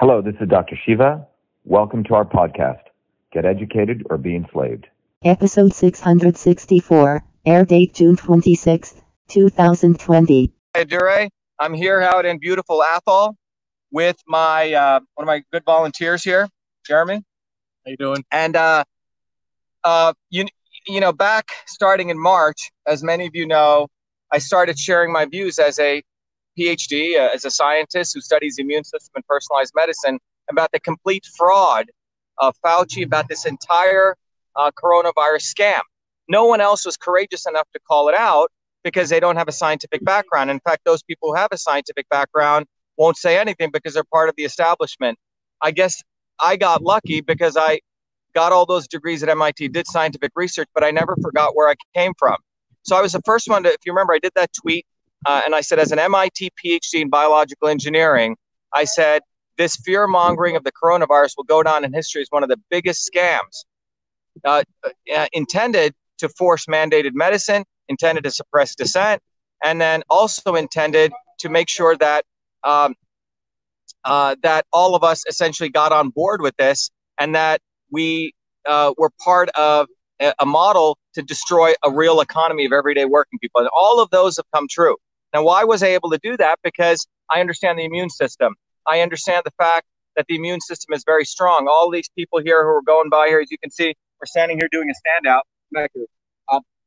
Hello, this is Dr. Shiva. Welcome to our podcast, Get Educated or Be Enslaved. Episode 664, air date June 26, 2020. Hi, Dure. I'm here out in beautiful Athol with my one of my good volunteers here, Jeremy. How you doing? And you know, back starting in March, as many of you know, I started sharing my views as a PhD, as a scientist who studies the immune system and personalized medicine, about the complete fraud of Fauci, about this entire coronavirus scam. No one else was courageous enough to call it out because they don't have a scientific background. In fact, those people who have a scientific background won't say anything because they're part of the establishment. I guess I got lucky because I got all those degrees at MIT, did scientific research, but I never forgot where I came from. So I was the first one to, if you remember, I did that tweet. And I said, as an MIT PhD in biological engineering, I said, this fear-mongering of the coronavirus will go down in history as one of the biggest scams intended to force mandated medicine, intended to suppress dissent, and then also intended to make sure that that all of us essentially got on board with this and that we were part of a model to destroy a real economy of everyday working people. And all of those have come true. Now, why was I able to do that? Because I understand the immune system. I understand the fact that the immune system is very strong. All these people here who are going by here, as you can see, we're standing here doing a standout.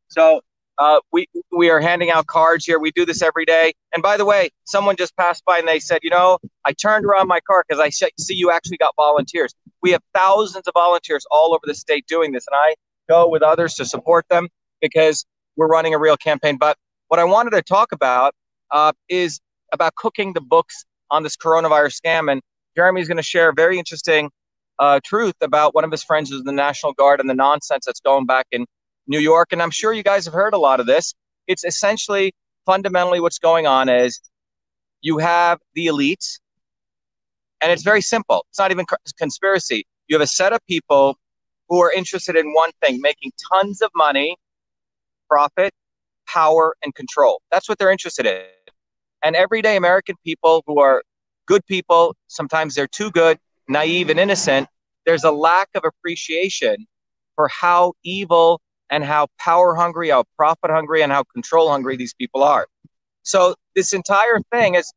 So we are handing out cards here. We do this every day. And by the way, someone just passed by and they said, you know, I turned around my car because I see you actually got volunteers. We have thousands of volunteers all over the state doing this. And I go with others to support them because we're running a real campaign. But what I wanted to talk about is about cooking the books on this coronavirus scam. And Jeremy's going to share a very interesting truth about one of his friends who's in the National Guard and the nonsense that's going back in New York. And I'm sure you guys have heard a lot of this. It's essentially fundamentally what's going on is you have the elites, and it's very simple. It's not even conspiracy. You have a set of people who are interested in one thing, making tons of money, profit, power, and control. That's what they're interested in. And everyday American people who are good people, sometimes they're too good, naive and innocent, there's a lack of appreciation for how evil and how power hungry, how profit hungry, and how control hungry these people are. So this entire thing has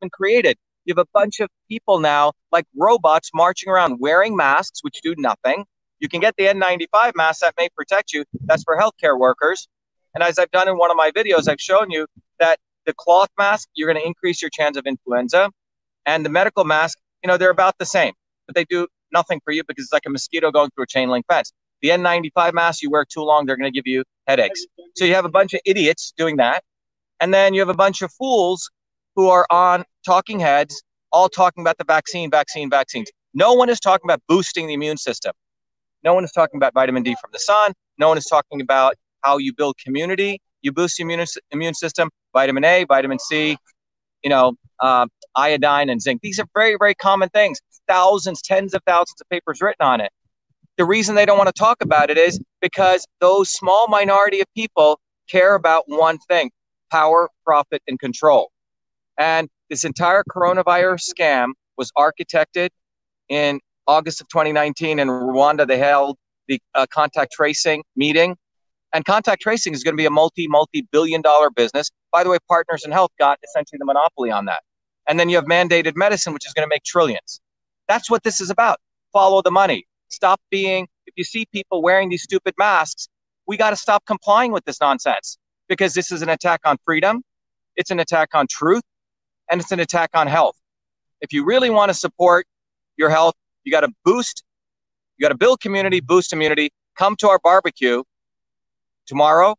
been created. You have a bunch of people now, like robots, marching around wearing masks, which do nothing. You can get the N95 mask that may protect you. That's for healthcare workers. And as I've done in one of my videos, I've shown you that the cloth mask, you're going to increase your chance of influenza. And the medical mask, you know, they're about the same, but they do nothing for you because it's like a mosquito going through a chain link fence. The N95 mask, you wear too long, they're going to give you headaches. So you have a bunch of idiots doing that. And then you have a bunch of fools who are on talking heads, all talking about the vaccines. No one is talking about boosting the immune system. No one is talking about vitamin D from the sun. No one is talking about how you build community, you boost the immune system, vitamin A, vitamin C, you know, iodine and zinc. These are very, very common things. Thousands, tens of thousands of papers written on it. The reason they don't want to talk about it is because those small minority of people care about one thing, power, profit, and control. And this entire coronavirus scam was architected in August of 2019 in Rwanda. They held the contact tracing meeting. And contact tracing is going to be a multi-billion-dollar business. By the way, Partners in Health got essentially the monopoly on that. And then you have mandated medicine, which is going to make trillions. That's what this is about. Follow the money. Stop being, if you see people wearing these stupid masks, we got to stop complying with this nonsense because this is an attack on freedom. It's an attack on truth, and it's an attack on health. If you really want to support your health, you got to boost, you got to build community, boost immunity. Come to our barbecue tomorrow,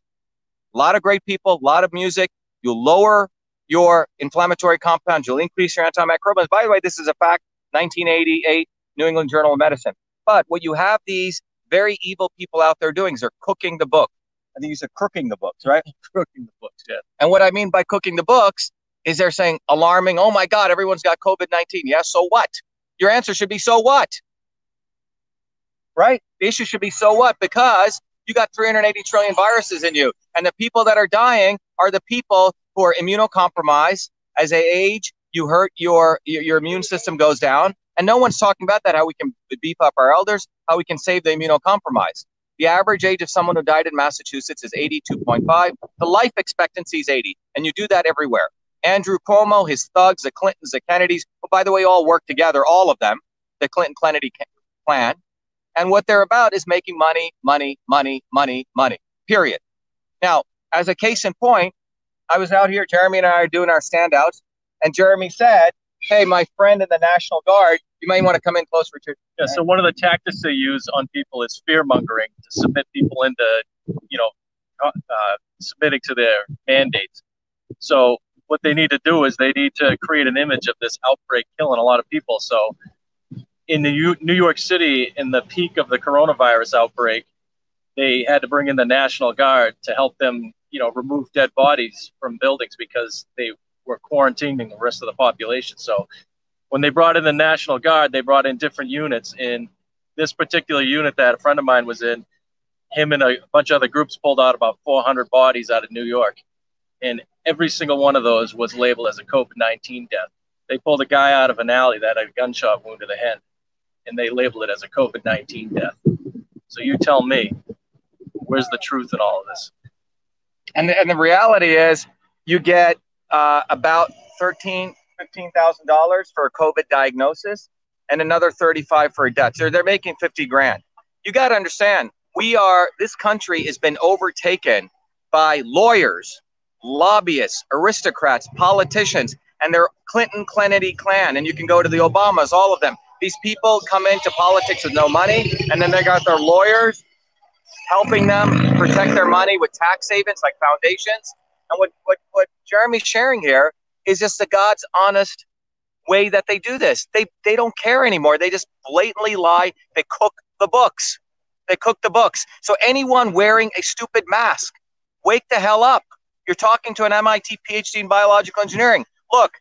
a lot of great people, a lot of music. You'll lower your inflammatory compounds. You'll increase your antimicrobials. By the way, this is a fact, 1988, New England Journal of Medicine. But what you have these very evil people out there doing is they're cooking the book. I think you said crooking the books, right? Crooking the books, yeah. And what I mean by cooking the books is they're saying alarming, oh my God, everyone's got COVID-19. Yeah, so what? Your answer should be, so what? Right? The issue should be, so what? Because you got 380 trillion viruses in you. And the people that are dying are the people who are immunocompromised. As they age, you hurt your immune system goes down. And no one's talking about that, how we can beef up our elders, how we can save the immunocompromised. The average age of someone who died in Massachusetts is 82.5. The life expectancy is 80. And you do that everywhere. Andrew Cuomo, his thugs, the Clintons, the Kennedys, who, by the way, all work together, all of them, the Clinton-Kennedy plan. And what they're about is making money, money, money, money, money, period. Now, as a case in point, I was out here, Jeremy and I are doing our standouts, and Jeremy said, hey, my friend in the National Guard, you might want to come in closer to. Yeah, so one of the tactics they use on people is fear-mongering, to submit people into, submitting to their mandates. So what they need to do is they need to create an image of this outbreak killing a lot of people. So in New York City, in the peak of the coronavirus outbreak, they had to bring in the National Guard to help them, remove dead bodies from buildings because they were quarantining the rest of the population. So when they brought in the National Guard, they brought in different units. In this particular unit that a friend of mine was in, him and a bunch of other groups pulled out about 400 bodies out of New York. And every single one of those was labeled as a COVID-19 death. They pulled a guy out of an alley that had a gunshot wound to the head, and they labeled it as a COVID-19 death. So you tell me, where's the truth in all of this? And the reality is you get about $13,000, $15,000 for a COVID diagnosis and another $35,000 for a death. So they're making $50,000. You got to understand, this country has been overtaken by lawyers, lobbyists, aristocrats, politicians, and their Clinton-Kennedy clan. And you can go to the Obamas, all of them. These people come into politics with no money, and then they got their lawyers helping them protect their money with tax havens like foundations. And what Jeremy's sharing here is just the God's honest way that they do this. They don't care anymore. They just blatantly lie. They cook the books. They cook the books. So anyone wearing a stupid mask, wake the hell up. You're talking to an MIT PhD in biological engineering. Look,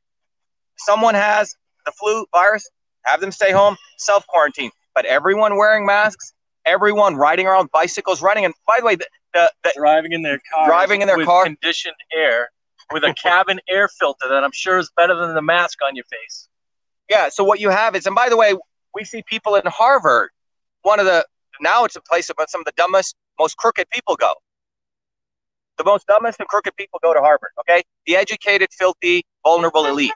someone has the flu virus, have them stay home, self-quarantine. But everyone wearing masks, everyone riding around bicycles, running. And by the way, driving in their car. Driving in their car. Conditioned air with a cabin air filter that I'm sure is better than the mask on your face. Yeah, so what you have is, and by the way, we see people in Harvard, now it's a place where some of the dumbest, most crooked people go. The most dumbest and crooked people go to Harvard, okay? The educated, filthy, vulnerable elite.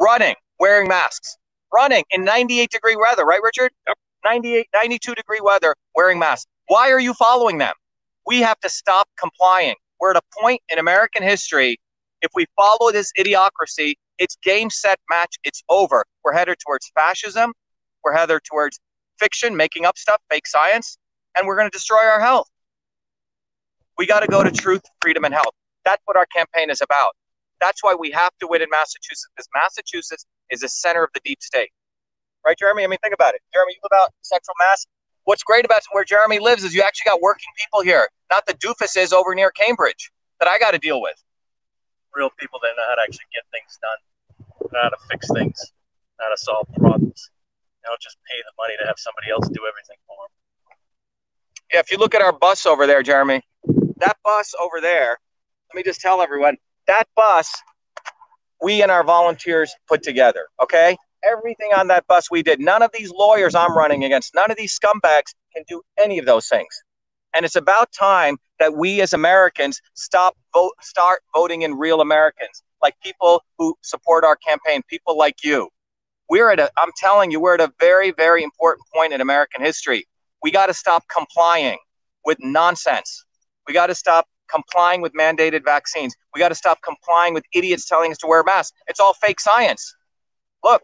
Running, wearing masks. Running in 98-degree weather, right, Richard? Yep. 92-degree weather, wearing masks. Why are you following them? We have to stop complying. We're at a point in American history, if we follow this idiocracy, it's game, set, match, it's over. We're headed towards fascism. We're headed towards fiction, making up stuff, fake science, and we're going to destroy our health. We got to go to truth, freedom, and health. That's what our campaign is about. That's why we have to win in Massachusetts, because Massachusetts is the center of the deep state. Right, Jeremy? I mean, think about it. Jeremy, you live out in Central Mass. What's great about where Jeremy lives is you actually got working people here, not the doofuses over near Cambridge that I got to deal with. Real people that know how to actually get things done, know how to fix things, know how to solve problems. They don't just pay the money to have somebody else do everything for them. Yeah, if you look at our bus over there, Jeremy, that bus over there, let me just tell everyone, that bus we and our volunteers put together, okay? Everything on that bus we did. None of these lawyers I'm running against, none of these scumbags can do any of those things. And it's about time that we as Americans start voting in real Americans, like people who support our campaign, people like you. I'm telling you, we're at a very, very important point in American history. We got to stop complying with nonsense. We got to stop complying with mandated vaccines. We got to stop complying with idiots telling us to wear masks. It's all fake science. Look.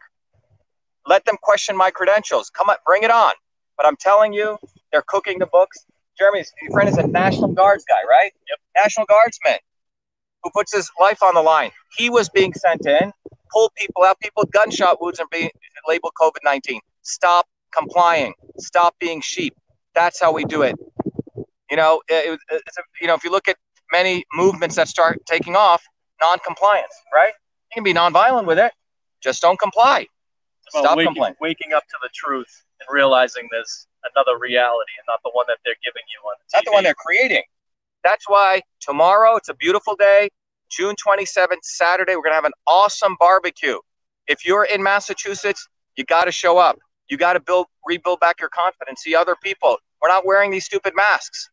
Let them question my credentials. Come on, bring it on. But I'm telling you, they're cooking the books. Jeremy's friend is a National Guards guy, right? Yep. National Guardsman who puts his life on the line. He was being sent in, pull people out, people with gunshot wounds and being labeled COVID-19. Stop complying. Stop being sheep. That's how we do it. If you look at many movements that start taking off, non-compliance, right? You can be nonviolent with it. Just don't comply. Stop waking up to the truth and realizing there's another reality and not the one that they're giving you on the TV. Not the one they're creating. That's why tomorrow, it's a beautiful day, June 27th, Saturday, we're going to have an awesome barbecue. If you're in Massachusetts, You got to show up. You got to rebuild back your confidence. See other people. We're not wearing these stupid masks.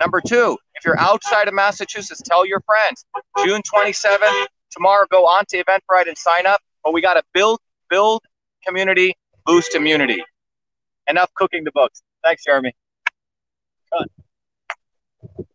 Number two, if you're outside of Massachusetts, tell your friends. June 27th, tomorrow, go on to Eventbrite and sign up. But we got to build community, boost immunity. Enough cooking the books. Thanks, Jeremy. Done.